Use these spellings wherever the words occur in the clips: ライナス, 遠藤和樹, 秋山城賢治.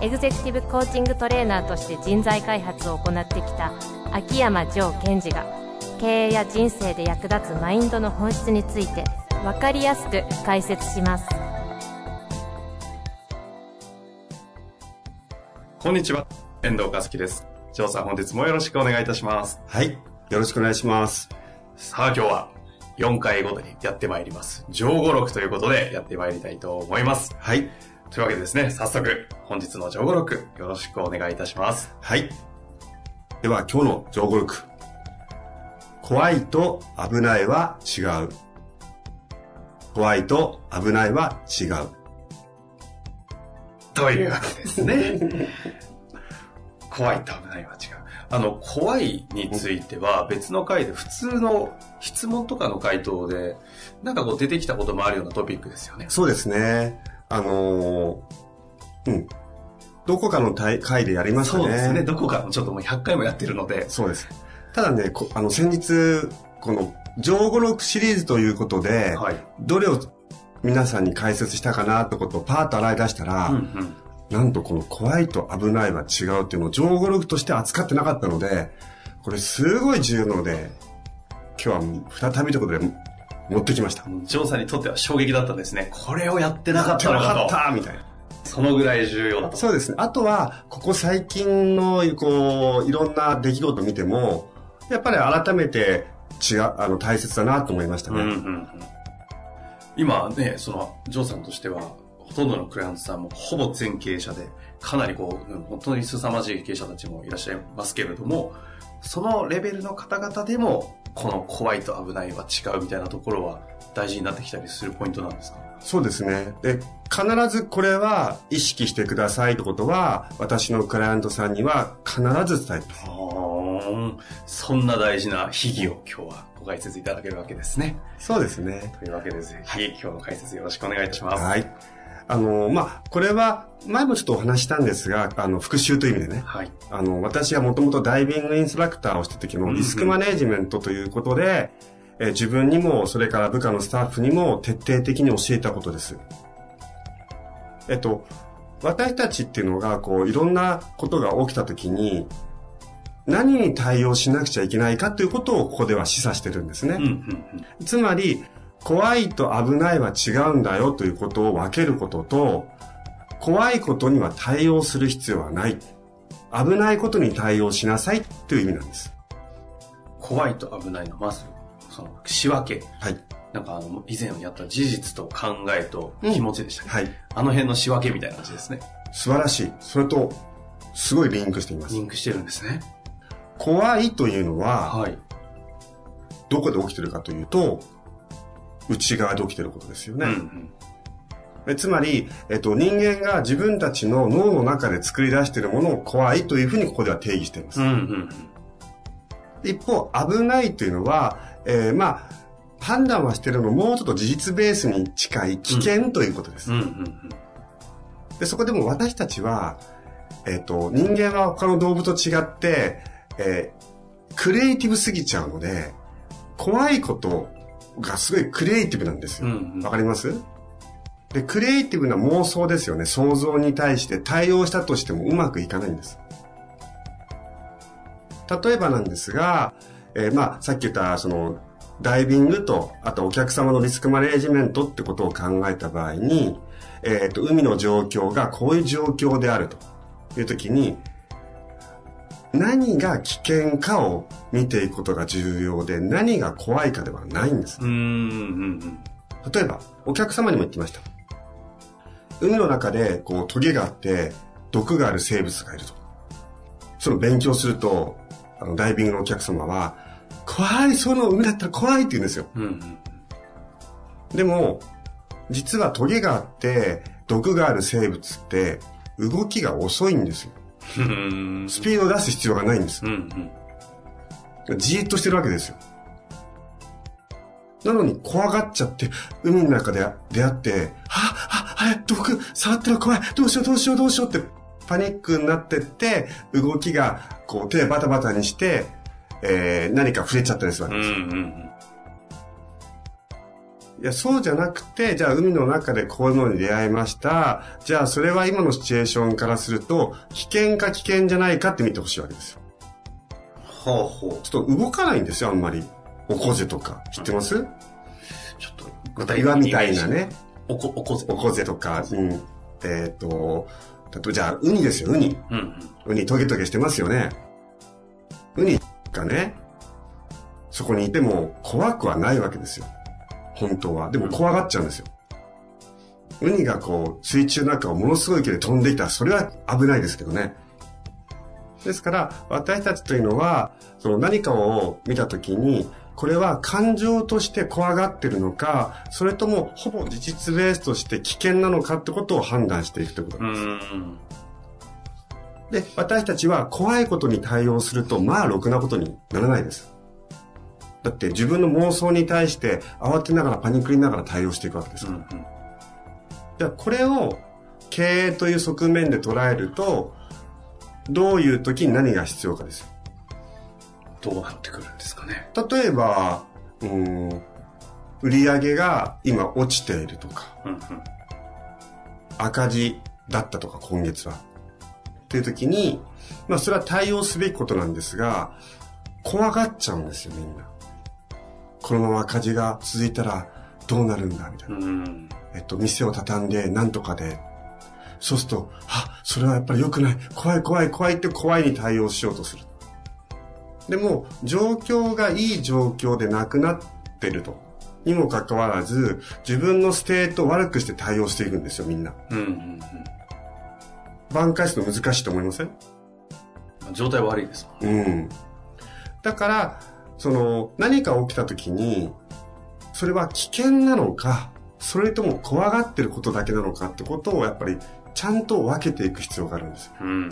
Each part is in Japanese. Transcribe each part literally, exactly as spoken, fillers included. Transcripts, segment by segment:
エグゼクティブコーチングトレーナーとして人材開発を行ってきた秋山城賢治が、経営や人生で役立つマインドの本質について分かりやすく解説します。こんにちは、遠藤和樹です。城さん、本日もよろしくお願いいたします。はい、よろしくお願いします。さあ、今日はよんかいごとにやってまいります上語録ということでやってまいりたいと思います。はい、というわけでですね、早速本日の上語録よろしくお願いいたします。はい、では今日の上語録、怖いと危ないは違う。怖いと危ないは違うというわけですね。怖いと危ないは違う。あの、怖いについては別の回で、普通の質問とかの回答でなんかこう出てきたこともあるようなトピックですよね。そうですね。あのー、うん。どこかの回でやりましたね。そうですね。どこかの、ちょっともうひゃっかいもやってるので。そうです。ただね、あの、先日、この、上語録シリーズということで、はい、どれを皆さんに解説したかなってことをパーッと洗い出したら、うんうん、なんとこの怖いと危ないは違うっていうのを上語録として扱ってなかったので、これすごい重要なので、今日は再びということで、持ってきました。城さんにとっては衝撃だったんですね。これをやってなかったのかと。やってなかったみたいな。そのぐらい重要だと。そうですね。あとは、ここ最近の、こう、いろんな出来事を見ても、やっぱり改めて違う、あの、大切だなと思いましたね。うんうんうん、今ね、その、城さんとしては、ほとんどのクライアントさんもほぼ全経営者で、かなりこう、本当に凄まじい経営者たちもいらっしゃいますけれども、そのレベルの方々でも、この怖いと危ないは違うみたいなところは大事になってきたりするポイントなんですか？そうですね。で、必ずこれは意識してくださいということは、私のクライアントさんには必ず伝えてます。そんな大事な秘技を今日はご解説いただけるわけですね。そうですね。というわけでぜひ、はい、今日の解説よろしくお願いいたします。はい。あの、まあ、これは前もちょっとお話したんですが、あの、復習という意味でね。はい。あの、私はもともとダイビングインストラクターをした時のリスクマネージメントということで、うんうん、え、自分にも、それから部下のスタッフにも徹底的に教えたことです。えっと、私たちっていうのが、こう、いろんなことが起きた時に、何に対応しなくちゃいけないかということをここでは示唆してるんですね。うんうんうん、つまり、怖いと危ないは違うんだよということを分けることと、怖いことには対応する必要はない。危ないことに対応しなさいという意味なんです。怖いと危ないの、まず、その仕分け。はい。なんかあの、以前やった事実と考えと気持ちでしたね。うん、はい。あの辺の仕分けみたいな感じですね。素晴らしい。それと、すごいリンクしています。リンクしてるんですね。怖いというのは、はい、どこで起きてるかというと、内側で起きてることですよね。うんうん、つまり、えっと、人間が自分たちの脳の中で作り出しているものを怖いというふうにここでは定義しています。うんうんうん、一方、危ないというのは、えー、まあ、判断はしているのもうちょっと事実ベースに近い危険ということです。うんうんうんうん、でそこでも私たちは、えっと、人間は他の動物と違って、えー、クリエイティブすぎちゃうので、怖いことがすごいクリエイティブなんですよ。わ、うんうん、かります？で、クリエイティブな妄想ですよね。想像に対して対応したとしてもうまくいかないんです。例えばなんですが、えー、まあ、さっき言った、その、ダイビングと、あとお客様のリスクマネージメントってことを考えた場合に、えっと、海の状況がこういう状況であるというときに、何が危険かを見ていくことが重要で、何が怖いかではないんです。うんうんうん、例えば、お客様にも言ってました。海の中で、こう、トゲがあって、毒がある生物がいると。その勉強すると、あの、ダイビングのお客様は、怖い、その海だったら怖いって言うんですよ。うんうん、でも、実はトゲがあって、毒がある生物って、動きが遅いんですよ。スピードを出す必要がないんです、うんうん、じーっとしてるわけですよ。なのに怖がっちゃって、海の中で出会って、あ、あ、あれ、毒、触ったら怖い、どうしようどうしようどうしようってパニックになってって、動きが、こう手バタバタにして、えー、何か触れちゃったりするわけですよ、うんうんうん。いや、そうじゃなくて、じゃあ海の中でこういうのに出会いました。じゃあそれは今のシチュエーションからすると、危険か危険じゃないかって見てほしいわけですよ。はあ、ほう。ちょっと動かないんですよ、あんまり。おこぜとか知ってます、うん、ちょっと具体的に岩みたいなね、おこおこぜおこぜとか、うん、えっ、ー、と例えばじゃあウニですよ、ウニ、うん、ウニトゲトゲしてますよね。ウニがねそこにいても怖くはないわけですよ、本当は。でも怖がっちゃうんですよ、うん、ウニがこう水中なんかをものすごい勢いで飛んできたらそれは危ないですけどね。ですから私たちというのはその何かを見たときにこれは感情として怖がってるのか、それともほぼ事実ベースとして危険なのかってことを判断していくということです。うんで、私たちは怖いことに対応するとまあろくなことにならないです。だって自分の妄想に対して慌てながらパニックにながら対応していくわけですから。うんうん、じゃあこれを経営という側面で捉えると、どういう時に何が必要かですよ。どうなってくるんですかね。例えば、うん、売上が今落ちているとか、うんうん、赤字だったとか今月はっていう時に、まあそれは対応すべきことなんですが、怖がっちゃうんですよみんな。このまま赤字が続いたらどうなるんだみたいな、うん、えっと店を畳んでなんとかで、そうするとあそれはやっぱり良くない、怖い怖い怖いって怖いに対応しようとする。でも状況がいい状況でなくなってるとにもかかわらず自分のステートを悪くして対応していくんですよみんな、うんうんうん、挽回するの難しいと思いません？状態悪いですもんね、うん、だからその何か起きた時にそれは危険なのかそれとも怖がってることだけなのかってことをやっぱりちゃんと分けていく必要があるんですよ、うんうん、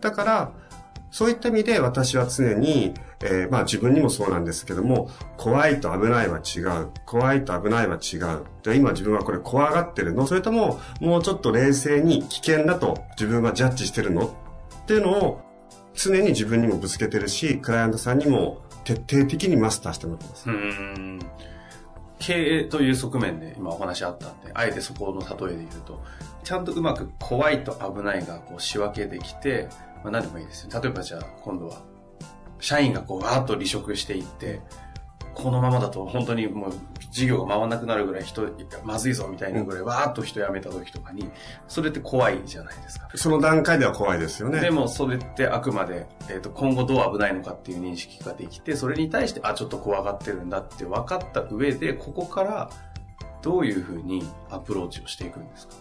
だからそういった意味で私は常に、えー、まあ自分にもそうなんですけども、怖いと危ないは違う。怖いと危ないは違う。で、今自分はこれ怖がってるの？それとももうちょっと冷静に危険だと自分はジャッジしてるの？っていうのを常に自分にもぶつけてるし、クライアントさんにも徹底的にマスターしてもらってます。うーん。経営という側面で今お話あったんで、あえてそこの例えで言うと、ちゃんとうまく怖いと危ないがこう仕分けできて、まあ、何でもいいですよ。例えばじゃあ今度は社員がこうわーっと離職していってこのままだと本当にもう事業が回らなくなるぐらい人まずいぞみたいなぐらいわーっと人辞めた時とかにそれって怖いじゃないですか。その段階では怖いですよね。でもそれってあくまで、えーと、今後どう危ないのかっていう認識ができてそれに対してあちょっと怖がってるんだって分かった上でここからどういうふうにアプローチをしていくんですか。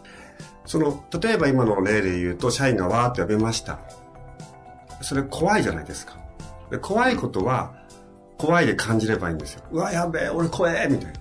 その例えば今の例で言うと社員がわーっと辞めました。それ怖いじゃないですか。で怖いことは怖いで感じればいいんですよ。うわやべえ俺怖えみたいな。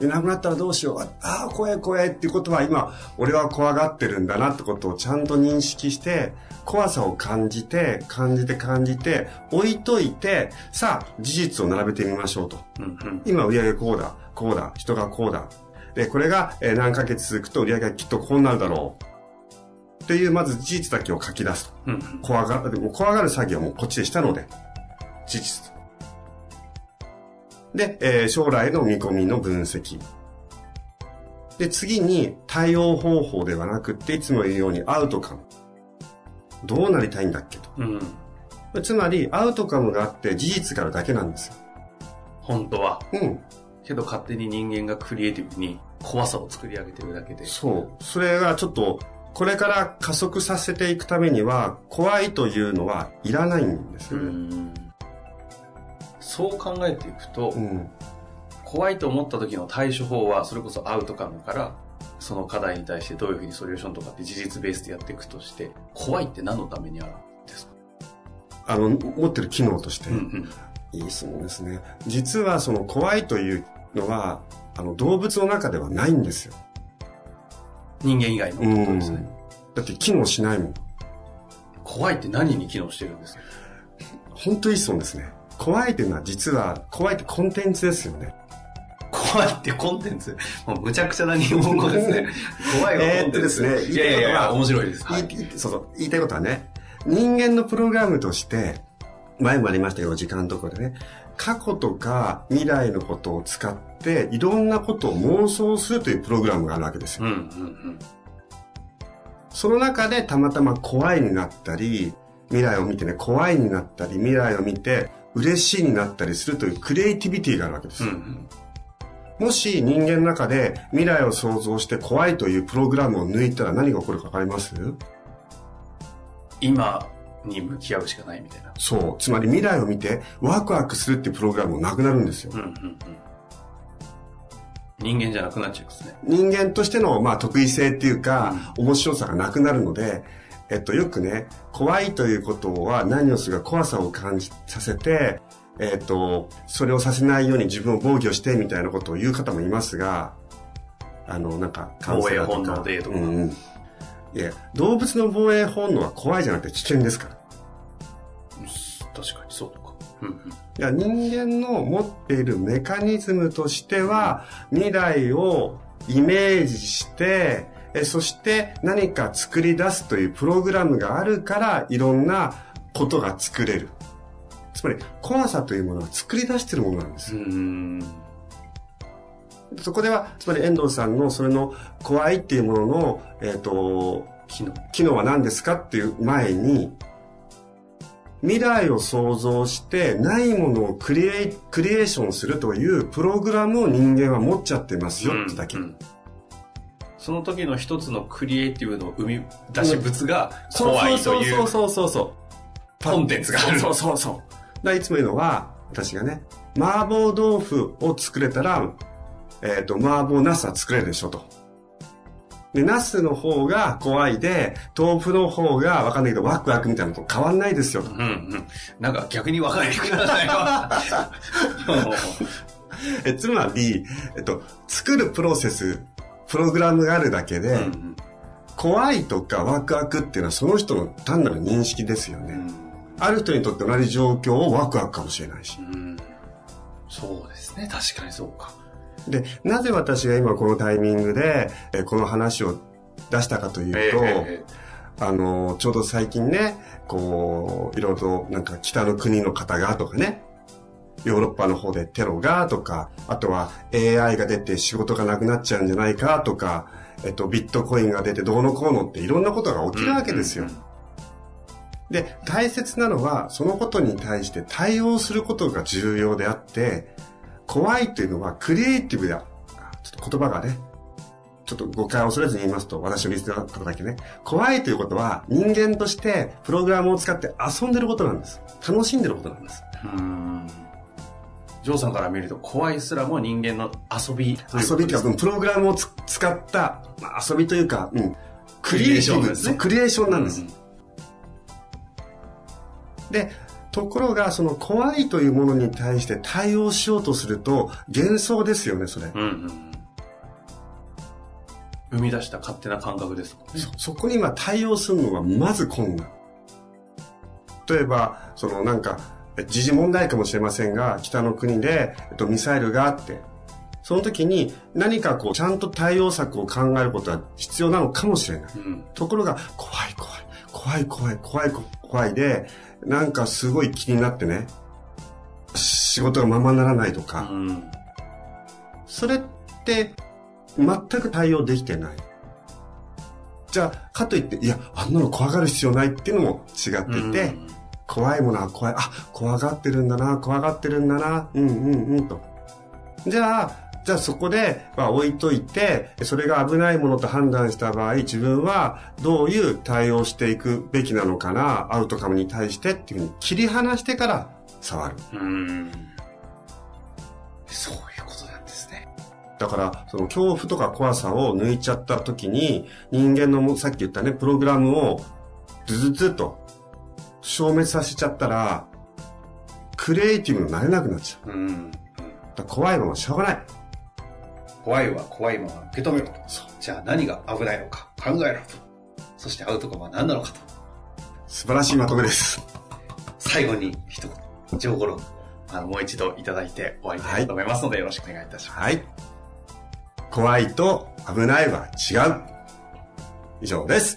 で亡くなったらどうしよう、ああ怖え怖えっていうことは今俺は怖がってるんだなってことをちゃんと認識して怖さを感じて感じて感じて置いといて、さあ事実を並べてみましょうと、うんうん、今売り上げこうだこうだ人がこうだでこれが何ヶ月続くと売り上げがきっとこうなるだろうというまず事実だけを書き出す、うん、怖がでも怖がる作業もこっちでしたので事実で、えー、将来の見込みの分析で次に対応方法ではなくていつも言うようにアウトカムどうなりたいんだっけと、うん、つまりアウトカムがあって事実があるだけなんですよ本当は、うん、けど勝手に人間がクリエイティブに怖さを作り上げてるだけで、そうそれがちょっとこれから加速させていくためには怖いというのはいらないんですよね。うんそう考えていくと、うん、怖いと思った時の対処法はそれこそアウトカムからその課題に対してどういうふうにソリューションとかって事実ベースでやっていくとして怖いって何のためにあるんですか。あの持ってる機能として、うんうん、いい質問ですね。実はその怖いというのはあの動物の中ではないんですよ。人間以外のことですね、うん、だって機能しないもん。怖いって何に機能してるんですか？本当に質問ですね。怖いっていうのは実は、怖いってコンテンツですよね。怖いってコンテンツ、もうむちゃくちゃな日本語ですね。怖いはコンテンツですね。いやいやいや、面白いです。はい、そうそう、言いたいことはね、人間のプログラムとして、前もありましたよ、時間とかでね、過去とか未来のことを使って、いろんなことを妄想するというプログラムがあるわけですよ。うんうんうん、その中でたまたま怖いになったり、未来を見てね、怖いになったり、未来を見て、嬉しいになったりするというクリエイティビティがあるわけです。うんうん、もし人間の中で未来を想像して怖いというプログラムを抜いたら何が起こるか分かります？今に向き合うしかないみたいな。そう。つまり未来を見てワクワクするっていうプログラムもなくなるんですよ。うんうんうん、人間じゃなくなっちゃいますね。人間としてのまあ得意性っていうか、うん、面白さがなくなるので、えっと、よくね、怖いということは何をするか怖さを感じさせて、えっと、それをさせないように自分を防御してみたいなことを言う方もいますが、あの、なんか、防衛本能でとか。うんうん、いや、動物の防衛本能は怖いじゃなくて危険ですから。確かにそうとか。うんうん、いや、人間の持っているメカニズムとしては、未来をイメージして、そして何か作り出すというプログラムがあるからいろんなことが作れる。つまり怖さというものは作り出しているものなんです。うん、そこではつまり遠藤さんのそれの怖いっていうものの、えーと、機能、機能は何ですかっていう前に未来を想像してないものをクリエイ、クリエーションするというプログラムを人間は持っちゃってますよってだけ。うんうん、その時の一つのクリエイティブの生み出し物が怖いというコンテンツがある。そうそうそう。だからいつも言うのは、私がね、麻婆豆腐を作れたら、えっと、麻婆茄子は作れるでしょと。で、茄子の方が怖いで、豆腐の方がわかんないけどワクワクみたいなこと変わんないですよと。うんうん。なんか逆にわかんないくださいよ。え、つまり、えっと、作るプロセス、プログラムがあるだけで、うんうん、怖いとかワクワクっていうのはその人の単なる認識ですよね。うん、ある人にとって同じ状況をワクワクかもしれないし、うん、そうですね、確かにそうか。で、なぜ私が今このタイミングでえこの話を出したかというと、えーえー、あのちょうど最近ね、こういろいろとなんか北の国の方がとかね、ヨーロッパの方でテロがとか、あとは エーアイ が出て仕事がなくなっちゃうんじゃないかとか、えっと、ビットコインが出てどうのこうのっていろんなことが起きるわけですよ。うんうんうん、で、大切なのはそのことに対して対応することが重要であって、怖いというのはクリエイティブだ。ちょっと言葉がね、ちょっと誤解を恐れずに言いますと、私のリスナーの方だけね、怖いということは人間としてプログラムを使って遊んでることなんです。楽しんでることなんです。うーん、ジョーさんから見ると怖いすらも人間の遊び。遊びというか、プログラムをつ使った、まあ、遊びというか、うん、クリエーションですね。クリエーションなんです。うん、で、ところがその怖いというものに対して対応しようとすると幻想ですよね、それ。うんうん、生み出した勝手な感覚ですもんね。そ、そこに今対応するのはまず困難。例えば、そのなんか、時事問題かもしれませんが、北の国で、えっと、ミサイルがあって、その時に何かこう、ちゃんと対応策を考えることは必要なのかもしれない。うん、ところが、怖い怖い、怖い怖い、怖い怖いで、なんかすごい気になってね、仕事がままならないとか、うん、それって全く対応できてない。じゃあ、かといって、いや、あんなの怖がる必要ないっていうのも違っていて、うん、怖いものは怖い。あ、怖がってるんだな、怖がってるんだな、うんうんうんと。じゃあ、じゃあそこで、まあ、置いといて、それが危ないものと判断した場合、自分はどういう対応していくべきなのかな、アウトカムに対してっていうふうに切り離してから触る。うーん、そういうことなんですね。だから、その恐怖とか怖さを抜いちゃった時に、人間のさっき言ったね、プログラムをずずずっと、消滅させちゃったら、クリエイティブになれなくなっちゃう。うん、だ怖いものはしょうがない。怖いは怖いものは受け止めろと。じゃあ何が危ないのか考えろと。そしてアウトカムは何なのかと。素晴らしいまとめです。最後に一言、情報録、あのもう一度いただいて終わりたいと思いますので、はい、よろしくお願いいたします。はい。怖いと危ないは違う。以上です。